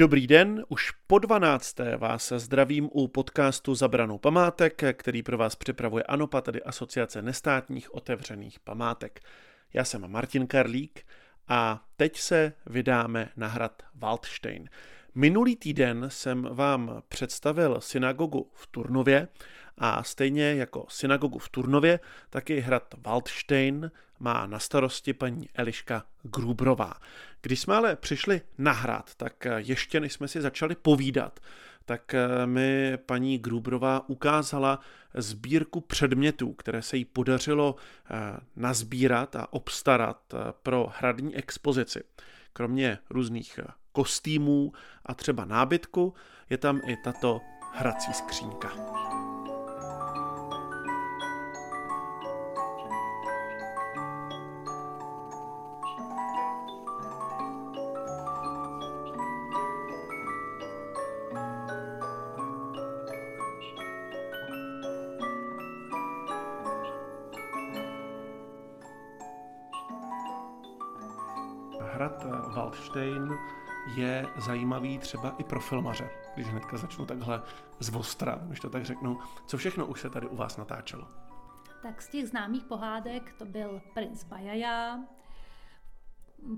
Dobrý den, už po 12. vás zdravím u podcastu Za branou památek, který pro vás připravuje ANOPA, tedy Asociace nestátních otevřených památek. Já jsem Martin Karlík a teď se vydáme na hrad Valdštejn. Minulý týden jsem vám představil synagogu v Turnově a stejně jako synagogu v Turnově, taky hrad Valdštejn má na starosti paní Eliška Gruberová. Když jsme ale přišli na hrad, tak ještě než jsme si začali povídat, tak mi paní Gruberová ukázala sbírku předmětů, které se jí podařilo nazbírat a obstarat pro hradní expozici. Kromě různých kostýmů a třeba nábytku je tam i tato hrací skřínka. Hrad Valdštejn je zajímavý třeba i pro filmaře, když hnedka začnu takhle zvostra, když to tak řeknu. Co všechno už se tady u vás natáčelo? Tak z těch známých pohádek to byl Princ Bajaja,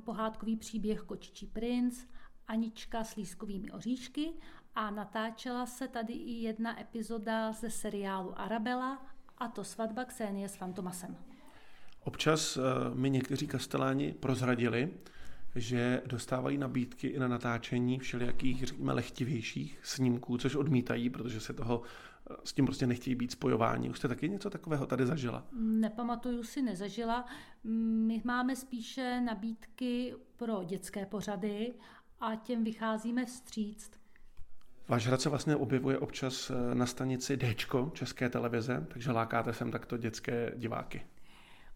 pohádkový příběh Kočičí princ, Anička s lístkovými oříšky a natáčela se tady i jedna epizoda ze seriálu Arabela, a to svatba Xenie s Fantomasem. Občas mi někteří kasteláni prozradili, že dostávají nabídky i na natáčení všelijakých, řekněme, lehtivějších snímků, což odmítají, protože se toho s tím prostě nechtějí být spojováni. Už jste taky něco takového tady zažila? Nepamatuju si, nezažila. My máme spíše nabídky pro dětské pořady a těm vycházíme vstříc. Váš hrad se vlastně objevuje občas na stanici Déčko České televize, takže lákáte sem takto dětské diváky.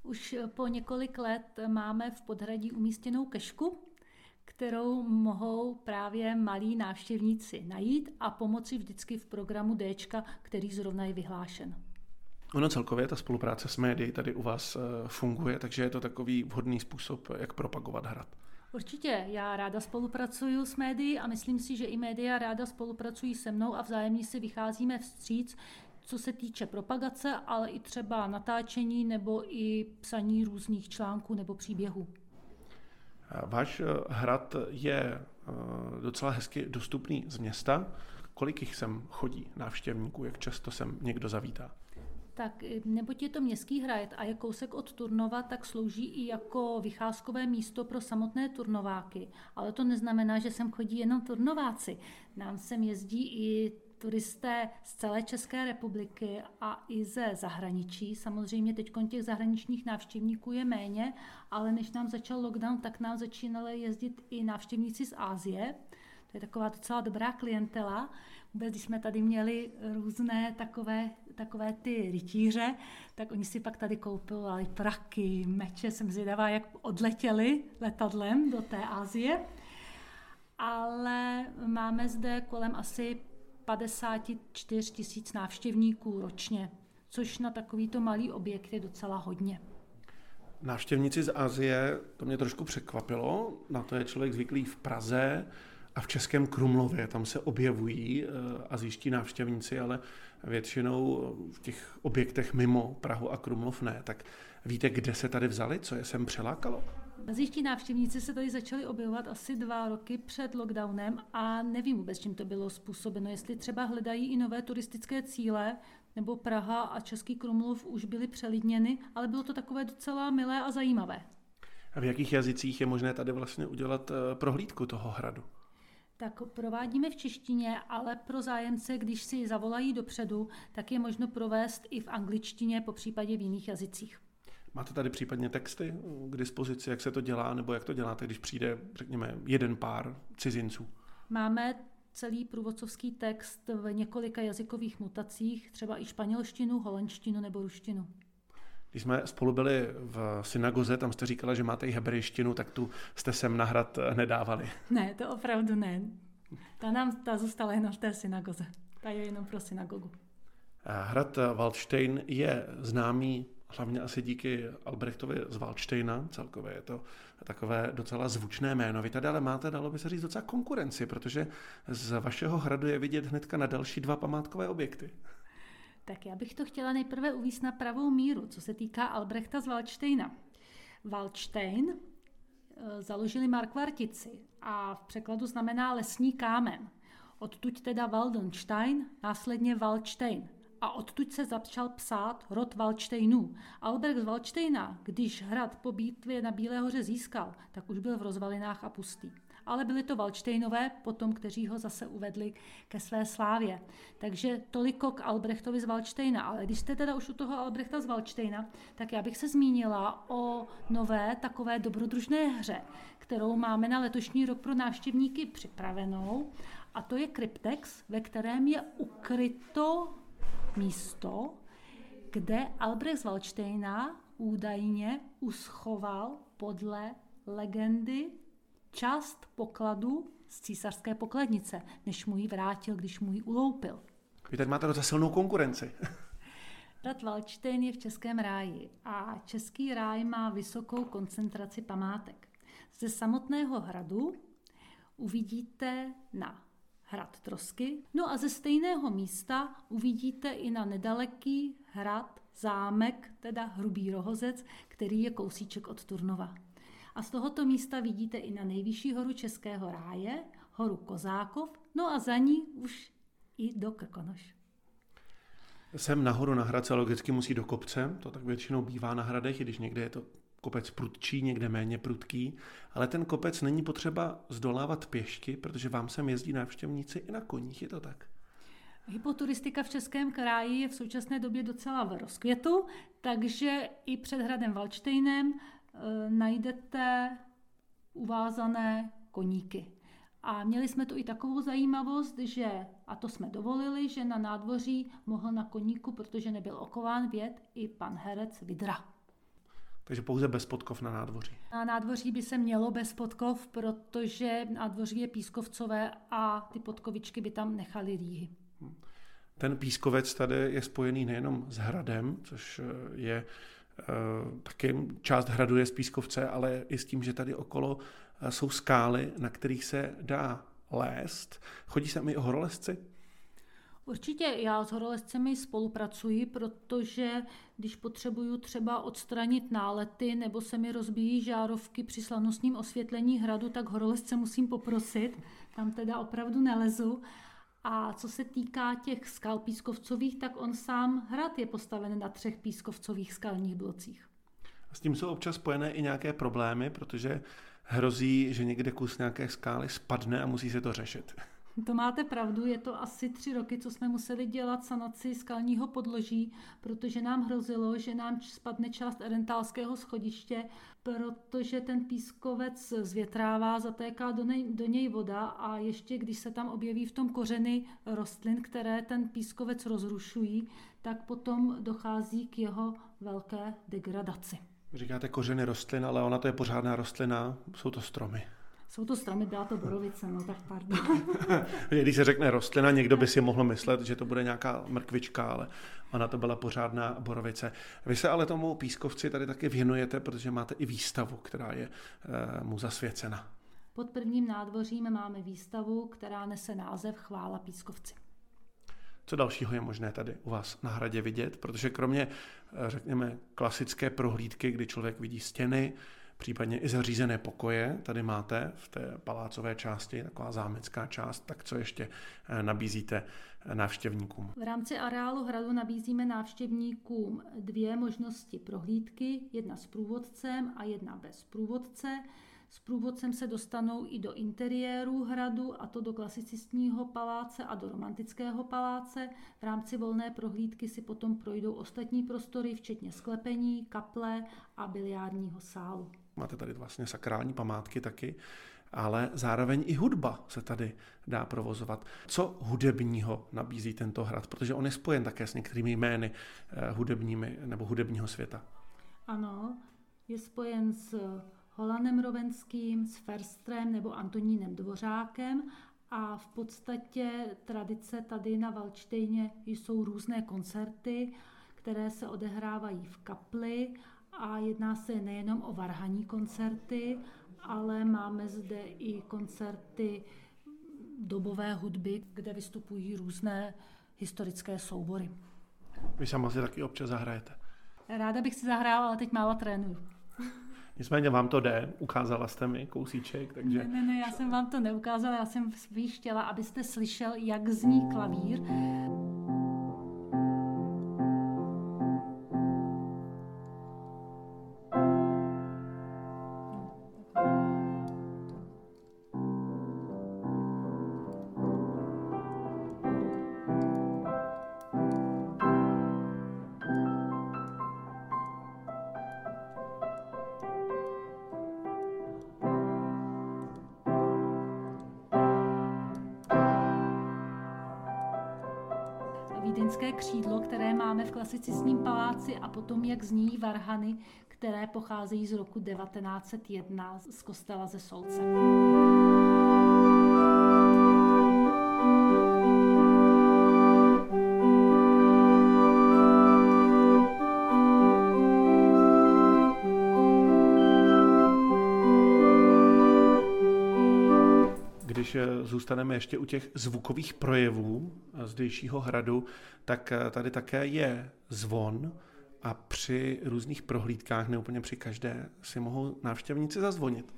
Už po několik let máme v podhradí umístěnou kešku, kterou mohou právě malí návštěvníci najít a pomoci vždycky v programu Déčka, který zrovna je vyhlášen. Ono celkově, ta spolupráce s médií tady u vás funguje, takže je to takový vhodný způsob, jak propagovat hrad. Určitě, já ráda spolupracuju s médií a myslím si, že i média ráda spolupracují se mnou a vzájemně si vycházíme vstříc, co se týče propagace, ale i třeba natáčení nebo i psaní různých článků nebo příběhů. Váš hrad je docela hezky dostupný z města. Kolik jich sem chodí návštěvníků, jak často sem někdo zavítá? Tak neboť je to městský hrad a je kousek od Turnova, tak slouží i jako vycházkové místo pro samotné Turnováky. Ale to neznamená, že sem chodí jenom Turnováci. Nám sem jezdí i turisté z celé České republiky a i ze zahraničí. Samozřejmě teď těch zahraničních návštěvníků je méně, ale než nám začal lockdown, tak nám začínali jezdit i návštěvníci z Asie. To je taková docela dobrá klientela. Vůbec, když jsme tady měli různé takové ty rytíře, tak oni si pak tady koupili praky, meče, jsem zvědavá, jak odletěli letadlem do té Asie. Ale máme zde kolem asi 54 tisíc návštěvníků ročně, což na takovýto malý objekt je docela hodně. Návštěvníci z Asie, to mě trošku překvapilo, na to je člověk zvyklý v Praze a v Českém Krumlově, tam se objevují asijští návštěvníci, ale většinou v těch objektech mimo Prahu a Krumlov ne. Tak víte, kde se tady vzali, co je sem přelákalo? Asijští návštěvníci se tady začali objevovat asi 2 roky před lockdownem a nevím vůbec, čím to bylo způsobeno. Jestli třeba hledají i nové turistické cíle, nebo Praha a Český Krumlov už byly přelidněny, ale bylo to takové docela milé a zajímavé. A v jakých jazycích je možné tady vlastně udělat prohlídku toho hradu? Tak provádíme v češtině, ale pro zájemce, když si zavolají dopředu, tak je možno provést i v angličtině, popřípadě v jiných jazycích. Máte tady případně texty k dispozici, jak se to dělá, nebo jak to děláte, když přijde, řekněme, jeden pár cizinců? Máme celý průvodcovský text v několika jazykových mutacích, třeba i španělštinu, holandštinu nebo ruštinu. Když jsme spolu byli v synagoze, tam jste říkala, že máte i hebrejštinu, tak tu jste sem na hrad nedávali. Ne, to opravdu ne. Ta zůstala jen v té synagoze. Ta je jenom pro synagogu. Hrad Valdštejn je známý hlavně asi díky Albrechtovi z Valdštejna, celkově je to takové docela zvučné jméno. Vy tady ale máte, dalo by se říct, docela konkurenci, protože z vašeho hradu je vidět hnedka na další dva památkové objekty. Tak já bych to chtěla nejprve uvést na pravou míru, co se týká Albrechta z Valdštejna. Valdštejn založili Markvartici a v překladu znamená lesní kámen. Odtud teda Waldenstein, následně Valdštejn. A odtud se začal psát rod Valdštejnů. Albrecht z Valdštejna, když hrad po bitvě na Bílé hoře získal, tak už byl v rozvalinách a pustý. Ale byli to Valdštejnové potom, kteří ho zase uvedli ke své slávě. Takže toliko k Albrechtovi z Valdštejna. Ale když jste teda už u toho Albrechta z Valdštejna, tak já bych se zmínila o nové takové dobrodružné hře, kterou máme na letošní rok pro návštěvníky připravenou. A to je kryptex, ve kterém je ukryto místo, kde Albrecht z Valdštejna údajně uschoval podle legendy část pokladu z císařské pokladnice, než mu ji vrátil, když mu ji uloupil. Vy tady máte docela silnou konkurenci. Hrad Valdštejn je v Českém ráji a Český ráj má vysokou koncentraci památek. Ze samotného hradu uvidíte na Hrad Trosky. No a ze stejného místa uvidíte i na nedaleký hrad Zámek, teda Hrubý Rohozec, který je kousíček od Turnova. A z tohoto místa vidíte i na nejvyšší horu Českého ráje, horu Kozákov, no a za ní už i do Krkonoš. Sem nahoru na hrad se logicky musí do kopce, to tak většinou bývá na hradech, i když někde je to kopec prudčí, někde méně prudký, ale ten kopec není potřeba zdolávat pěšky, protože vám sem jezdí návštěvníci i na koních, je to tak? Hypoturistika v Českém kraji je v současné době docela v rozkvětu, takže i před hradem Valdštejnem najdete uvázané koníky. A měli jsme tu i takovou zajímavost, že, a to jsme dovolili, že na nádvoří mohl na koníku, protože nebyl okován, vjet i pan herec Vidra. Takže pouze bez podkov na nádvoří. Na nádvoří by se mělo bez podkov, protože nádvoří je pískovcové a ty podkovičky by tam nechaly rýhy. Ten pískovec tady je spojený nejenom s hradem, což je taky část hradu je z pískovce, ale i s tím, že tady okolo jsou skály, na kterých se dá lézt. Chodí se i o horolezci? Určitě, já s horolezcemi spolupracuji, protože když potřebuju třeba odstranit nálety nebo se mi rozbíjí žárovky při slavnostním osvětlení hradu, tak horolezce musím poprosit, tam teda opravdu nelezu. A co se týká těch skal pískovcových, tak on sám hrad je postaven na 3 pískovcových skalních blocích. S tím jsou občas spojené i nějaké problémy, protože hrozí, že někde kus nějaké skály spadne a musí se to řešit. To máte pravdu, je to asi 3 roky, co jsme museli dělat sanaci skalního podloží, protože nám hrozilo, že nám spadne část aehrentalského schodiště, protože ten pískovec zvětrává, zatéká do něj voda a ještě když se tam objeví v tom kořeny rostlin, které ten pískovec rozrušují, tak potom dochází k jeho velké degradaci. Říkáte kořeny rostlin, ale ona to je pořádná rostlina, jsou to stromy. Jsou to stromy, byla to borovice, no tak pardon. Když se řekne rostlina, někdo by si mohl myslet, že to bude nějaká mrkvička, ale ona to byla pořádná borovice. Vy se ale tomu pískovci tady taky věnujete, protože máte i výstavu, která je mu zasvěcena. Pod prvním nádvořím máme výstavu, která nese název Chvála pískovci. Co dalšího je možné tady u vás na hradě vidět? Protože kromě, řekněme, klasické prohlídky, kdy člověk vidí stěny, případně i zařízené pokoje, tady máte v té palácové části, taková zámecká část, tak co ještě nabízíte návštěvníkům? V rámci areálu hradu nabízíme návštěvníkům 2 možnosti prohlídky, jedna s průvodcem a 1 bez průvodce. S průvodcem se dostanou i do interiéru hradu, a to do klasicistního paláce a do romantického paláce. V rámci volné prohlídky si potom projdou ostatní prostory, včetně sklepení, kaple a biliárního sálu. Máte tady vlastně sakrální památky taky, ale zároveň i hudba se tady dá provozovat. Co hudebního nabízí tento hrad? Protože on je spojen také s některými jmény hudebními nebo hudebního světa. Ano, je spojen s Holanem Rovenským, s Foerstrem nebo Antonínem Dvořákem a v podstatě tradice tady na Valdštejně jsou různé koncerty, které se odehrávají v kapli a jedná se nejenom o varhanní koncerty, ale máme zde i koncerty dobové hudby, kde vystupují různé historické soubory. Vy sama si taky občas zahrajete. Ráda bych si zahrála, ale teď málo trénuju. Nicméně vám to jde, ukázala jste mi kousíček, takže... Ne, já jsem vám to neukázala, já jsem spíš chtěla, abyste slyšel, jak zní klavír. Křídlo, které máme v klasicistním paláci a potom, jak zní varhany, které pocházejí z roku 1901 z kostela ze Solce. Zůstaneme ještě u těch zvukových projevů zdejšího hradu, tak tady také je zvon a při různých prohlídkách, ne úplně při každé, si mohou návštěvníci zazvonit.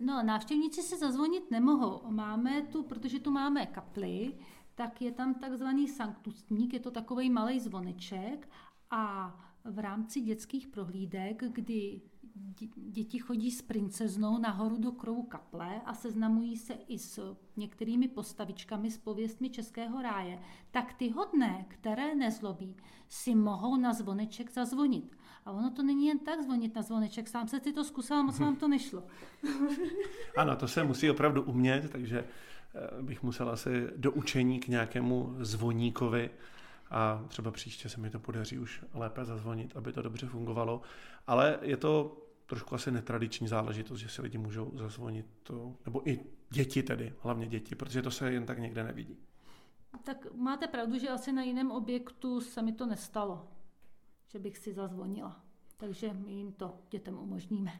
No, návštěvníci si zazvonit nemohou. Máme tu, protože tu máme kapli, tak je tam takzvaný sanktustník, je to takovej malej zvoneček a v rámci dětských prohlídek, kdy děti chodí s princeznou nahoru do krovu kaple a seznamují se i s některými postavičkami z pověstmi Českého ráje, tak ty hodné, které nezlobí, si mohou na zvoneček zazvonit. A ono to není jen tak zvonit na zvoneček, sám se si to zkusila, moc vám to nešlo. Ano, to se musí opravdu umět, takže bych musela asi do učení k nějakému zvoníkovi. A třeba příště se mi to podaří už lépe zazvonit, aby to dobře fungovalo. Ale je to trošku asi netradiční záležitost, že si lidi můžou zazvonit, to, nebo i děti tedy, hlavně děti, protože to se jen tak někde nevidí. Tak máte pravdu, že asi na jiném objektu se mi to nestalo, že bych si zazvonila. Takže my jim to dětem umožníme.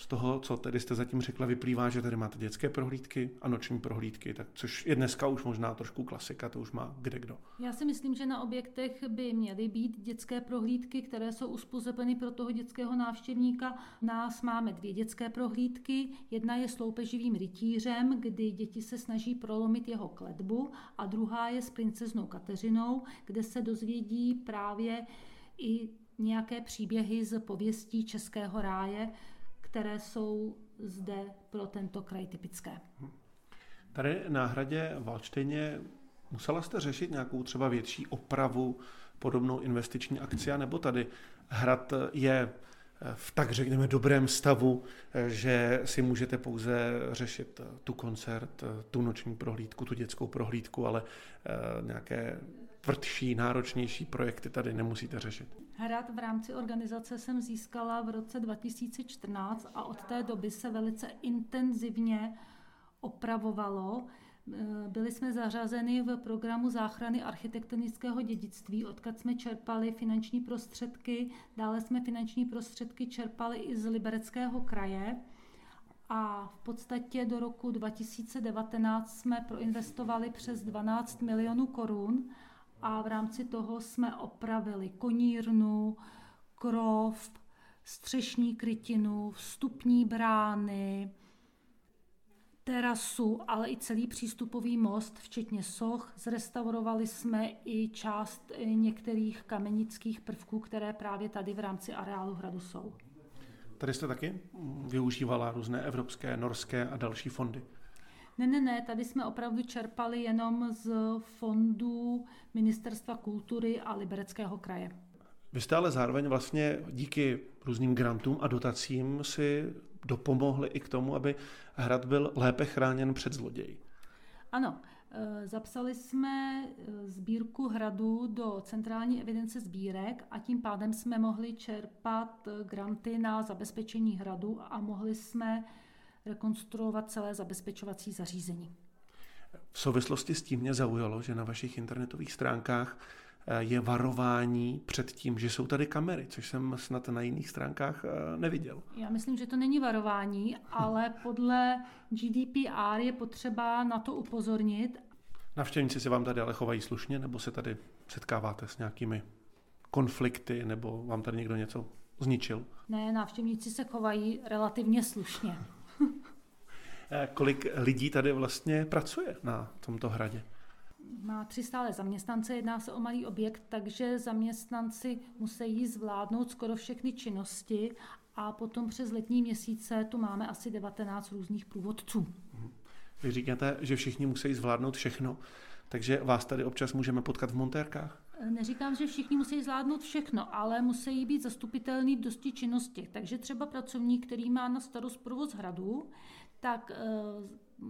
Z toho, co tedy jste zatím řekla, vyplývá, že tady máte dětské prohlídky a noční prohlídky, tak což je dneska už možná trošku klasika, to už má kdekdo. Já si myslím, že na objektech by měly být dětské prohlídky, které jsou uspůsobeny pro toho dětského návštěvníka. U nás máme 2 dětské prohlídky, jedna je s loupeživým rytířem, kdy děti se snaží prolomit jeho kletbu a druhá je s princeznou Kateřinou, kde se dozvědí právě i nějaké příběhy z pověstí Českého ráje, které jsou zde pro tento kraj typické. Tady na hradě Valdštejně musela jste řešit nějakou třeba větší opravu, podobnou investiční akci, nebo tady hrad je v tak řekněme dobrém stavu, že si můžete pouze řešit tu koncert, tu noční prohlídku, tu dětskou prohlídku, ale nějaké tvrdší, náročnější projekty tady nemusíte řešit. Hrad v rámci organizace jsem získala v roce 2014 a od té doby se velice intenzivně opravovalo. Byli jsme zařazeni v programu záchrany architektonického dědictví, odkud jsme čerpali finanční prostředky. Dále jsme finanční prostředky čerpali i z Libereckého kraje. A v podstatě do roku 2019 jsme proinvestovali přes 12 milionů korun a v rámci toho jsme opravili konírnu, krov, střešní krytinu, vstupní brány, terasu, ale i celý přístupový most, včetně soch. Zrestaurovali jsme i část některých kamenických prvků, které právě tady v rámci areálu hradu jsou. Tady jste taky využívala různé evropské, norské a další fondy? Ne, tady jsme opravdu čerpali jenom z fondů Ministerstva kultury a Libereckého kraje. Vy jste ale zároveň vlastně díky různým grantům a dotacím si dopomohli i k tomu, aby hrad byl lépe chráněn před zloději. Ano, zapsali jsme sbírku hradu do centrální evidence sbírek a tím pádem jsme mohli čerpat granty na zabezpečení hradu a mohli jsme rekonstruovat celé zabezpečovací zařízení. V souvislosti s tím mě zaujalo, že na vašich internetových stránkách je varování před tím, že jsou tady kamery, což jsem snad na jiných stránkách neviděl. Já myslím, že to není varování, ale podle GDPR je potřeba na to upozornit. Navštěvníci se vám tady ale chovají slušně, nebo se tady setkáváte s nějakými konflikty, nebo vám tady někdo něco zničil? Ne, návštěvníci se chovají relativně slušně. Kolik lidí tady vlastně pracuje na tomto hradě? Má 3 stále zaměstnance, jedná se o malý objekt, takže zaměstnanci musí zvládnout skoro všechny činnosti a potom přes letní měsíce tu máme asi 19 různých průvodců. Vy říkáte, že všichni musí zvládnout všechno, takže vás tady občas můžeme potkat v montérkách? Neříkám, že všichni musí zvládnout všechno, ale musí být zastupitelní v dosti činnosti. Takže třeba pracovník, který má na starost provoz hradu, tak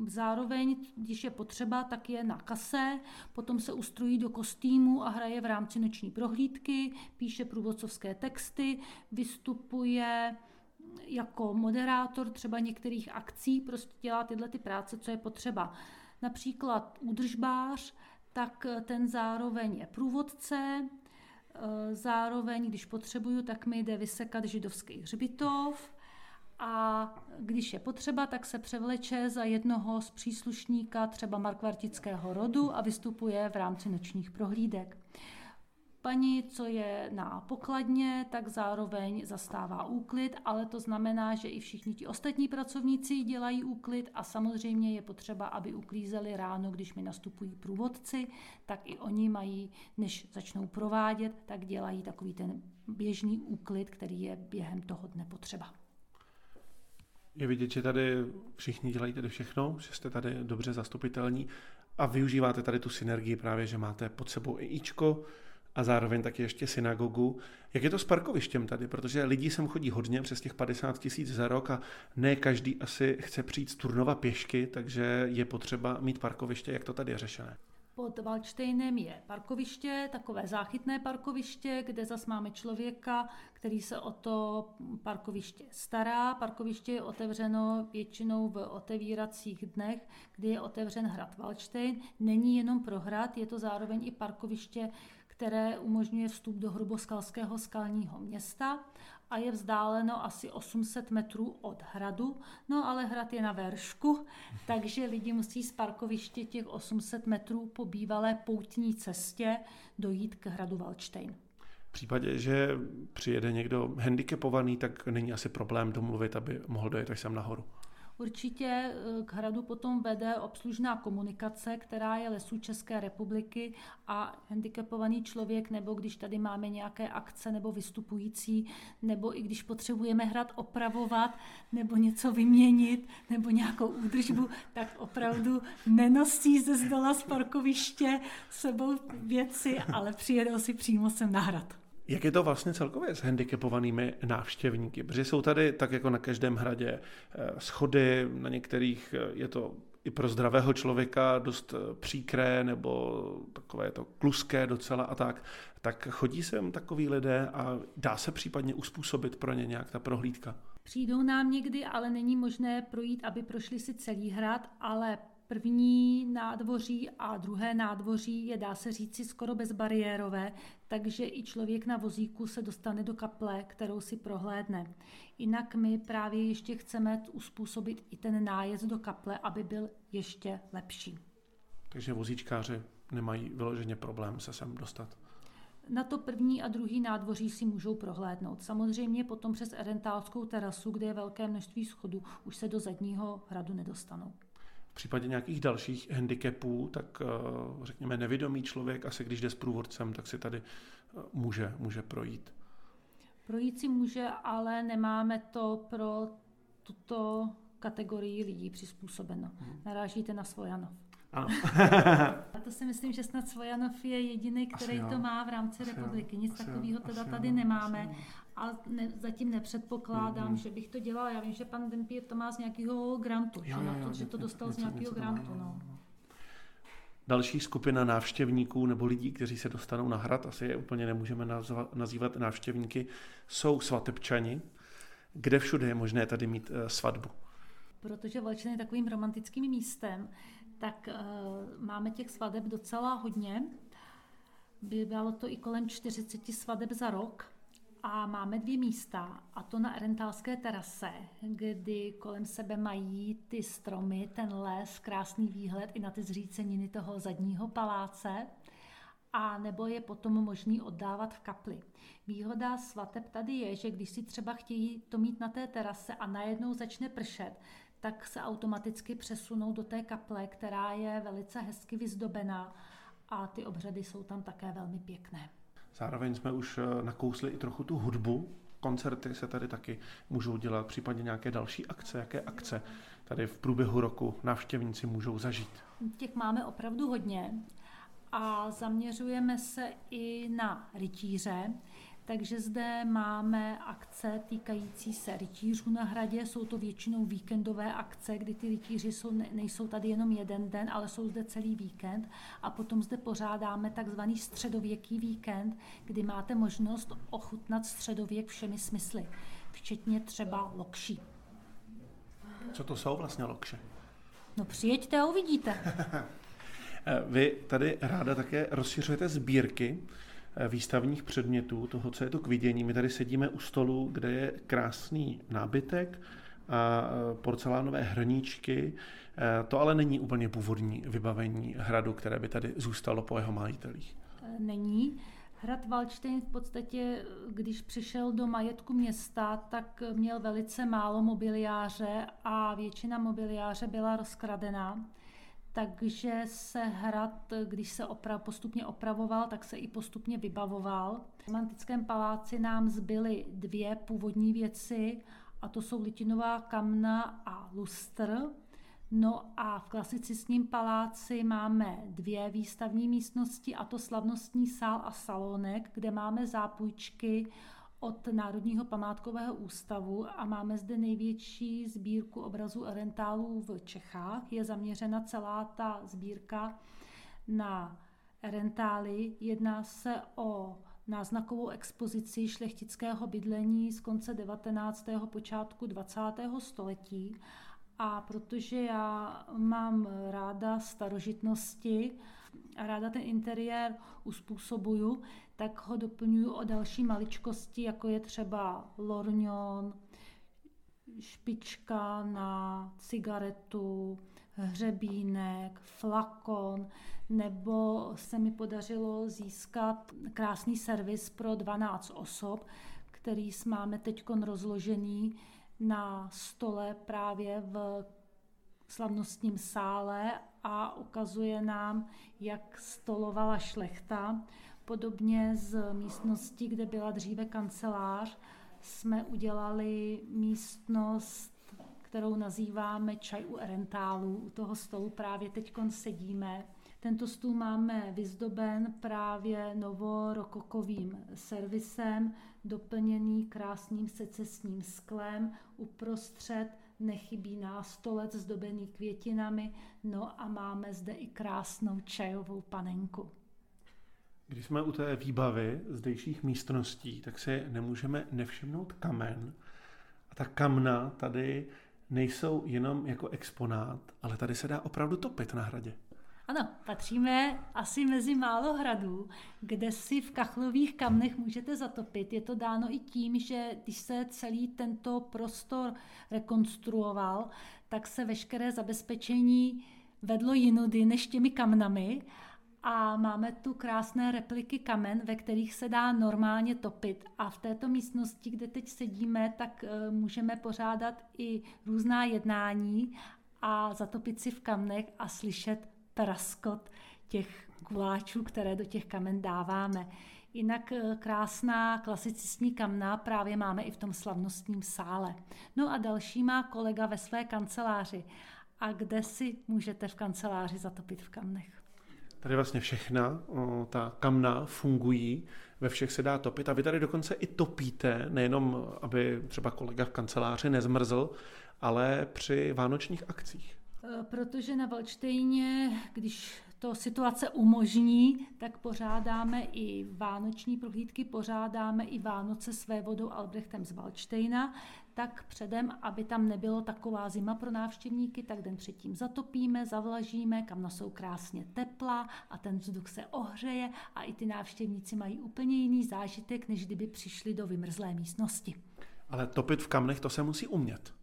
zároveň, když je potřeba, tak je na kase, potom se ustrojí do kostýmu a hraje v rámci noční prohlídky, píše průvodcovské texty, vystupuje jako moderátor třeba některých akcí, prostě dělá tyhle ty práce, co je potřeba. Například údržbář, tak ten zároveň je průvodce, zároveň, když potřebuju, tak mi jde vysekat židovský hřbitov a když je potřeba, tak se převleče za jednoho z příslušníka třeba markvartického rodu a vystupuje v rámci nočních prohlídek. Paní, co je na pokladně, tak zároveň zastává úklid, ale to znamená, že i všichni ti ostatní pracovníci dělají úklid a samozřejmě je potřeba, aby uklízeli ráno, když mi nastupují průvodci, tak i oni mají, než začnou provádět, tak dělají takový ten běžný úklid, který je během toho dne potřeba. Je vidět, že tady všichni dělají tady všechno, že jste tady dobře zastupitelní a využíváte tady tu synergii právě, že máte pod sebou IIčko, a zároveň taky ještě synagogu. Jak je to s parkovištěm tady? Protože lidi sem chodí hodně, přes těch 50 000 za rok a ne každý asi chce přijít z Turnova pěšky, takže je potřeba mít parkoviště. Jak to tady je řešené? Pod Valdštejnem je parkoviště, takové záchytné parkoviště, kde zas máme člověka, který se o to parkoviště stará. Parkoviště je otevřeno většinou v otevíracích dnech, kdy je otevřen hrad Valdštejn. Není jenom pro hrad, je to zároveň i parkoviště, které umožňuje vstup do Hruboskalského skalního města a je vzdáleno asi 800 metrů od hradu, no ale hrad je na Veršku, takže lidi musí z parkoviště těch 800 metrů po bývalé poutní cestě dojít k hradu Valdštejn. V případě, že přijede někdo handicapovaný, tak není asi problém domluvit, aby mohl dojet až sem nahoru. Určitě k hradu potom vede obslužná komunikace, která je Lesů České republiky a handicapovaný člověk, nebo když tady máme nějaké akce nebo vystupující, nebo i když potřebujeme hrad opravovat, nebo něco vyměnit, nebo nějakou údržbu, tak opravdu nenosí ze zdola z parkoviště sebou věci, ale přijedou si přímo sem na hrad. Jak je to vlastně celkově s handicapovanými návštěvníky? Protože jsou tady tak jako na každém hradě schody, na některých je to i pro zdravého člověka dost příkré nebo takové to kluské docela a tak. Tak chodí sem takoví lidé a dá se případně uspůsobit pro ně nějak ta prohlídka? Přijdou nám někdy, ale není možné projít, aby prošli si celý hrad, ale první nádvoří a druhé nádvoří je, dá se říci, skoro bezbariérové, takže i člověk na vozíku se dostane do kaple, kterou si prohlédne. Jinak my právě ještě chceme uspůsobit i ten nájezd do kaple, aby byl ještě lepší. Takže vozíčkáři nemají vyloženě problém se sem dostat? Na to první a druhý nádvoří si můžou prohlédnout. Samozřejmě potom přes Aehrenthalskou terasu, kde je velké množství schodů, už se do zadního hradu nedostanou. V případě nějakých dalších handicapů, tak řekněme nevědomý člověk, asi když jde s průvodcem, tak si tady může projít. Projít si může, ale nemáme to pro tuto kategorii lidí přizpůsobeno. Narážíte na Svojanov. Ano. A to si myslím, že snad Svojanov je jediný, který to má v rámci republiky. Nic takového teda tady nemáme. A zatím nepředpokládám, že bych to dělala. Já vím, že pan Dempýr to má z nějakého grantu, že to dostal z nějakého grantu. Další skupina návštěvníků nebo lidí, kteří se dostanou na hrad, asi je úplně nemůžeme nazývat návštěvníky, jsou svatebčani. Kde všude je možné tady mít svatbu? Protože Valdštejn je takovým romantickým místem, tak máme těch svateb docela hodně. Bylo to i kolem 40 svateb za rok a máme 2 místa, a to na Aehrentalské terase, kdy kolem sebe mají ty stromy, ten les, krásný výhled i na ty zříceniny toho zadního paláce, a nebo je potom možný oddávat v kapli. Výhoda svateb tady je, že když si třeba chtějí to mít na té terase a najednou začne pršet, tak se automaticky přesunou do té kaple, která je velice hezky vyzdobená, a ty obřady jsou tam také velmi pěkné. Zároveň jsme už nakousli i trochu tu hudbu. Koncerty se tady taky můžou dělat, případně nějaké další akce. Jaké akce tady v průběhu roku návštěvníci můžou zažít? Těch máme opravdu hodně a zaměřujeme se i na rytíře. Takže zde máme akce týkající se rytířů na hradě. Jsou to většinou víkendové akce, kdy ty rytíři nejsou tady jenom jeden den, ale jsou zde celý víkend. A potom zde pořádáme takzvaný středověký víkend, kdy máte možnost ochutnat středověk všemi smysly, včetně třeba lokší. Co to jsou vlastně lokše? No přijeďte a uvidíte. Vy tady ráda také rozšiřujete sbírky výstavních předmětů, toho, co je to k vidění. My tady sedíme u stolu, kde je krásný nábytek a porcelánové hrníčky. To ale není úplně původní vybavení hradu, které by tady zůstalo po jeho majitelích. Není. Hrad Valdštejn v podstatě, když přišel do majetku města, tak měl velice málo mobiliáře a většina mobiliáře byla rozkradená. Takže se hrad, když se postupně opravoval, tak se i postupně vybavoval. V romantickém paláci nám zbyly 2 původní věci, a to jsou litinová kamna a lustr. No a v klasicistním paláci máme 2 výstavní místnosti, a to slavnostní sál a salonek, kde máme zápůjčky od Národního památkového ústavu, a máme zde největší sbírku obrazů Aehrenthalů v Čechách. Je zaměřena celá ta sbírka na Aehrenthaly. Jedná se o náznakovou expozici šlechtického bydlení z konce 19. počátku 20. století. A protože já mám ráda starožitnosti a ráda ten interiér uspůsobuju, tak ho doplňuju o další maličkosti, jako je třeba lorňon, špička na cigaretu, hřebínek, flakon, nebo se mi podařilo získat krásný servis pro 12 osob, který máme teďkon rozložený na stole právě v slavnostním sále a ukazuje nám, jak stolovala šlechta. Podobně z místnosti, kde byla dříve kancelář, jsme udělali místnost, kterou nazýváme čaj u Aehrenthalů. U toho stolu právě teďkon sedíme. Tento stůl máme vyzdoben právě novorokokovým servisem, doplněný krásným secesním sklem. Uprostřed nechybí nástolec zdobený květinami, no a máme zde i krásnou čajovou panenku. Když jsme u té výbavy zdejších místností, tak si nemůžeme nevšimnout kamen. A ta kamna tady nejsou jenom jako exponát, ale tady se dá opravdu topit na hradě. Ano, patříme asi mezi málo hradů, kde si v kachlových kamnech můžete zatopit. Je to dáno i tím, že když se celý tento prostor rekonstruoval, tak se veškeré zabezpečení vedlo jinudy než těmi kamnami. A máme tu krásné repliky kamen, ve kterých se dá normálně topit. A v této místnosti, kde teď sedíme, tak můžeme pořádat i různá jednání a zatopit si v kamnech a slyšet praskot těch kuláčů, které do těch kamen dáváme. Jinak krásná klasicistní kamna právě máme i v tom slavnostním sále. No a další má kolega ve své kanceláři. A kde si můžete v kanceláři zatopit v kamnech? Tady vlastně všechna ta kamna fungují, ve všech se dá topit, a vy tady dokonce i topíte, nejenom aby třeba kolega v kanceláři nezmrzl, ale při vánočních akcích. Protože na Valdštejně, když to situace umožní, tak pořádáme i vánoční prohlídky, pořádáme i Vánoce s vévodou Albrechtem z Valdštejna, tak předem, aby tam nebylo taková zima pro návštěvníky, tak den předtím zatopíme, zavlažíme, kamna jsou krásně tepla a ten vzduch se ohřeje a i ty návštěvníci mají úplně jiný zážitek, než kdyby přišli do vymrzlé místnosti. Ale topit v kamnech, to se musí umět.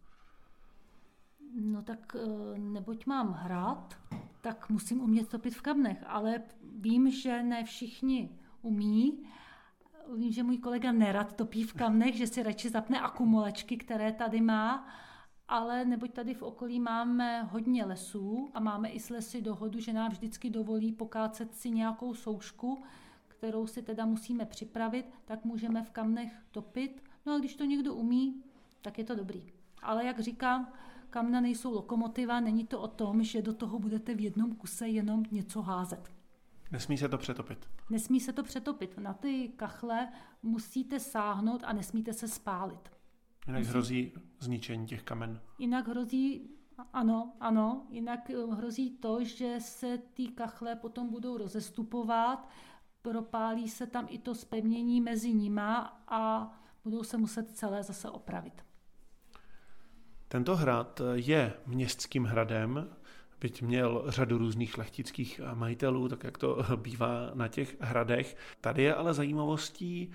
No tak neboť mám hrad, tak musím umět topit v kamnech, ale vím, že ne všichni umí. Vím, že můj kolega nerad topí v kamnech, že si radši zapne akumulačky, které tady má, ale neboť tady v okolí máme hodně lesů a máme i s lesy dohodu, že nám vždycky dovolí pokácet si nějakou soušku, kterou si teda musíme připravit, tak můžeme v kamnech topit. No a když to někdo umí, tak je to dobrý. Ale jak říkám, kamna nejsou lokomotiva, není to o tom, že do toho budete v jednom kuse jenom něco házet. Nesmí se to přetopit. Nesmí se to přetopit. Na ty kachle musíte sáhnout a nesmíte se spálit. Jinak hrozí zničení těch kamen. Jinak hrozí, ano, jinak hrozí to, že se ty kachle potom budou rozestupovat, propálí se tam i to zpevnění mezi nima a budou se muset celé zase opravit. Tento hrad je městským hradem, byť měl řadu různých šlechtických majitelů, tak jak to bývá na těch hradech. Tady je ale zajímavostí,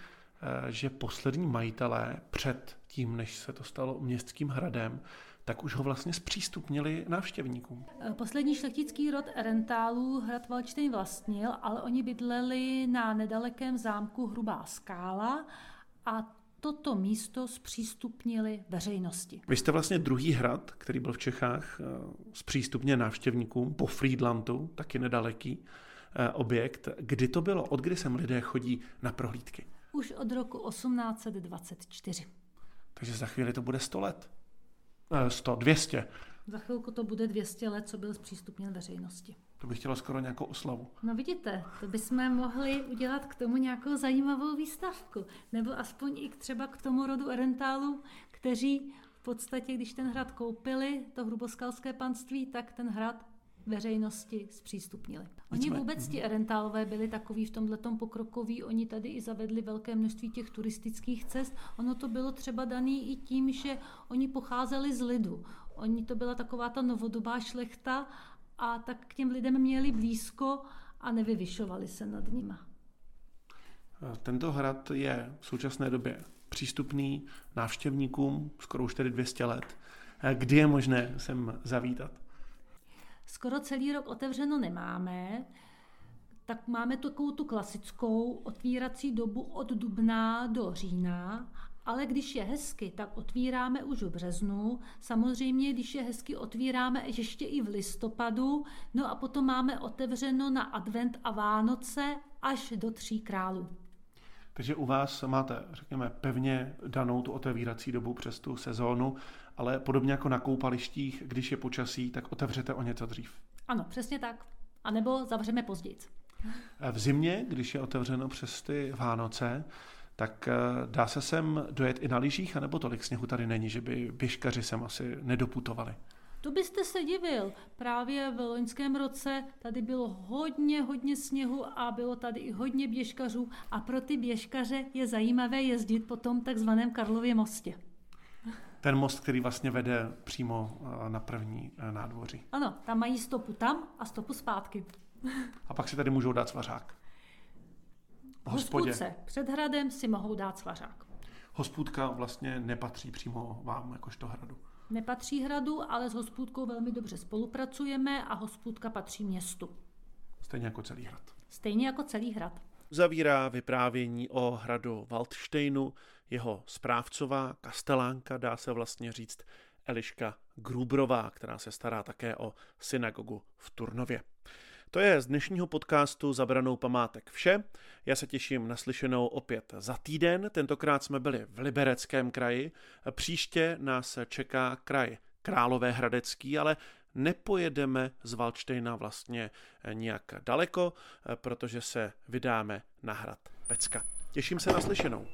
že poslední majitelé před tím, než se to stalo městským hradem, tak už ho vlastně zpřístupnili návštěvníkům. Poslední šlechtický rod Aehrenthalů hrad Valdštejn vlastnil, ale oni bydleli na nedalekém zámku Hrubá Skála a toto místo zpřístupnili veřejnosti. Vy jste vlastně druhý hrad, který byl v Čechách zpřístupněn návštěvníkům po Frýdlantu, taky nedaleký objekt. Kdy to bylo? Od kdy sem lidé chodí na prohlídky? Už od roku 1824. Takže za chvíli to bude 100 let. 100, 200. Za chvilku to bude 200 let, co byl zpřístupněn veřejnosti. To bych chtěla skoro nějakou oslavu. No vidíte, to bychom mohli udělat k tomu nějakou zajímavou výstavku. Nebo aspoň i třeba k tomu rodu Aehrenthalů, kteří v podstatě, když ten hrad koupili, to hruboskalské panství, tak ten hrad veřejnosti zpřístupnili. Oni vůbec ti Aehrenthalové byli takový v tomhletom pokrokoví, oni tady i zavedli velké množství těch turistických cest. Ono to bylo třeba dané i tím, že oni pocházeli z lidu. Oni to byla taková ta novodobá šlechta a tak k těm lidem měli blízko a nevyvyšovali se nad nima. Tento hrad je v současné době přístupný návštěvníkům skoro už tedy 200 let. Kdy je možné sem zavítat? Skoro celý rok otevřeno nemáme, tak máme takovou tu klasickou otvírací dobu od dubna do října, ale když je hezky, tak otvíráme už v březnu, samozřejmě když je hezky, otvíráme ještě i v listopadu, no a potom máme otevřeno na advent a Vánoce až do Tří králů. Takže u vás máte, řekněme, pevně danou tu otevírací dobu přes tu sezónu, ale podobně jako na koupalištích, když je počasí, tak otevřete o něco dřív. Ano, přesně tak. A nebo zavřeme později. V zimě, když je otevřeno přes ty Vánoce, tak dá se sem dojet i na lyžích, anebo tolik sněhu tady není, že by běžkaři sem asi nedoputovali? To byste se divil. Právě v loňském roce tady bylo hodně sněhu a bylo tady i hodně běžkařů a pro ty běžkaře je zajímavé jezdit po tom takzvaném Karlově mostě. Ten most, který vlastně vede přímo na první nádvoří. Ano, tam mají stopu tam a stopu zpátky. A pak si tady můžou dát svařák. Hospůdce před hradem si mohou dát svařák. Hospůdka vlastně nepatří přímo vám jakožto hradu. Nepatří hradu, ale s hospůdkou velmi dobře spolupracujeme a hospůdka patří městu. Stejně jako celý hrad. Stejně jako celý hrad. Zavírá vyprávění o hradu Valdštejnu jeho správcová kastelánka, dá se vlastně říct Eliška Gruberová, která se stará také o synagogu v Turnově. To je z dnešního podcastu Zabranou památek vše. Já se těším na slyšenou opět za týden. Tentokrát jsme byli v Libereckém kraji. Příště nás čeká kraj Královéhradecký, ale nepojedeme z Valdštejna vlastně nijak daleko, protože se vydáme na hrad Pecka. Těším se na slyšenou.